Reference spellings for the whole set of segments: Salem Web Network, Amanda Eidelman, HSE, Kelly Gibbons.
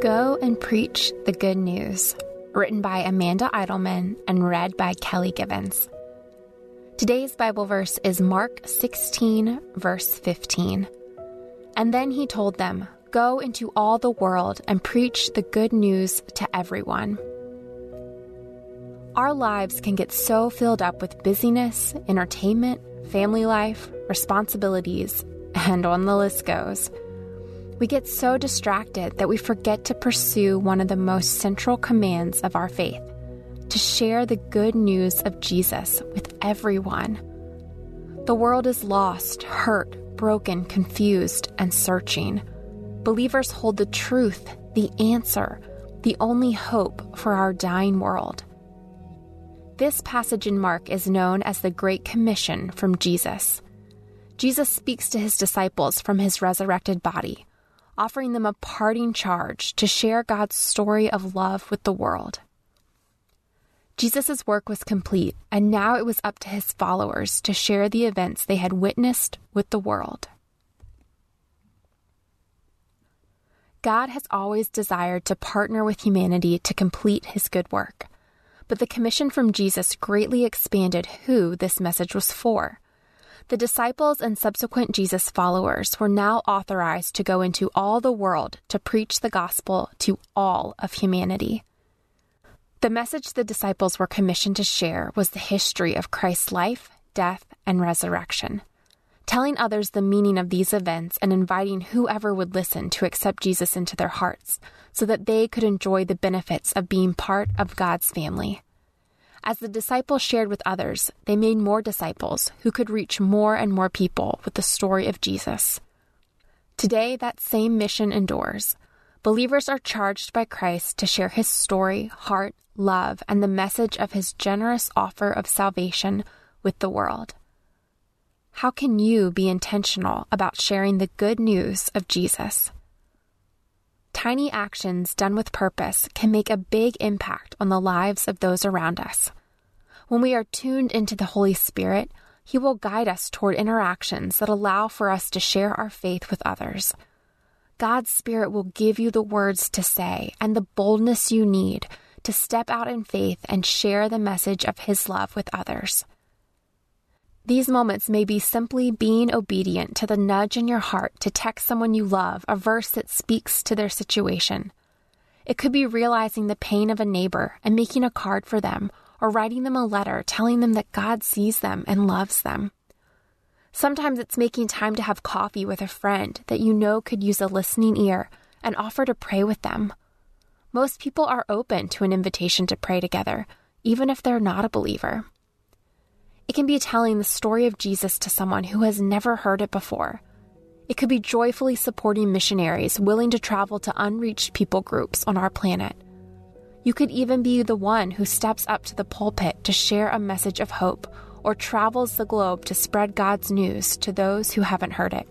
Go and Preach the Good News, written by Amanda Eidelman and read by Kelly Gibbons. Today's Bible verse is Mark 16, verse 15. And then he told them, "Go into all the world and preach the good news to everyone." Our lives can get so filled up with busyness, entertainment, family life, responsibilities, and on the list goes. We get so distracted that we forget to pursue one of the most central commands of our faith, to share the good news of Jesus with everyone. The world is lost, hurt, broken, confused, and searching. Believers hold the truth, the answer, the only hope for our dying world. This passage in Mark is known as the Great Commission from Jesus. Jesus speaks to his disciples from his resurrected body, offering them a parting charge to share God's story of love with the world. Jesus' work was complete, and now it was up to his followers to share the events they had witnessed with the world. God has always desired to partner with humanity to complete his good work. But the commission from Jesus greatly expanded who this message was for. The disciples and subsequent Jesus followers were now authorized to go into all the world to preach the gospel to all of humanity. The message the disciples were commissioned to share was the history of Christ's life, death, and resurrection. Telling others the meaning of these events and inviting whoever would listen to accept Jesus into their hearts so that they could enjoy the benefits of being part of God's family. As the disciples shared with others, they made more disciples who could reach more and more people with the story of Jesus. Today, that same mission endures. Believers are charged by Christ to share his story, heart, love, and the message of his generous offer of salvation with the world. How can you be intentional about sharing the good news of Jesus? Tiny actions done with purpose can make a big impact on the lives of those around us. When we are tuned into the Holy Spirit, He will guide us toward interactions that allow for us to share our faith with others. God's Spirit will give you the words to say and the boldness you need to step out in faith and share the message of His love with others. These moments may be simply being obedient to the nudge in your heart to text someone you love a verse that speaks to their situation. It could be realizing the pain of a neighbor and making a card for them, or writing them a letter telling them that God sees them and loves them. Sometimes it's making time to have coffee with a friend that you know could use a listening ear and offer to pray with them. Most people are open to an invitation to pray together, even if they're not a believer. It can be telling the story of Jesus to someone who has never heard it before. It could be joyfully supporting missionaries willing to travel to unreached people groups on our planet. You could even be the one who steps up to the pulpit to share a message of hope or travels the globe to spread God's news to those who haven't heard it.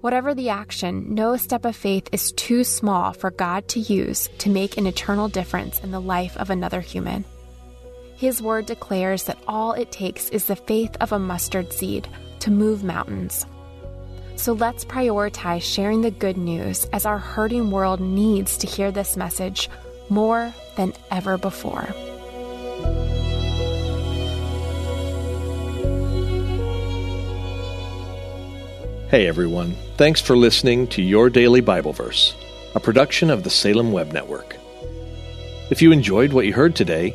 Whatever the action, no step of faith is too small for God to use to make an eternal difference in the life of another human. His word declares that all it takes is the faith of a mustard seed to move mountains. So let's prioritize sharing the good news as our hurting world needs to hear this message more than ever before. Hey everyone, thanks for listening to Your Daily Bible Verse, a production of the Salem Web Network. If you enjoyed what you heard today,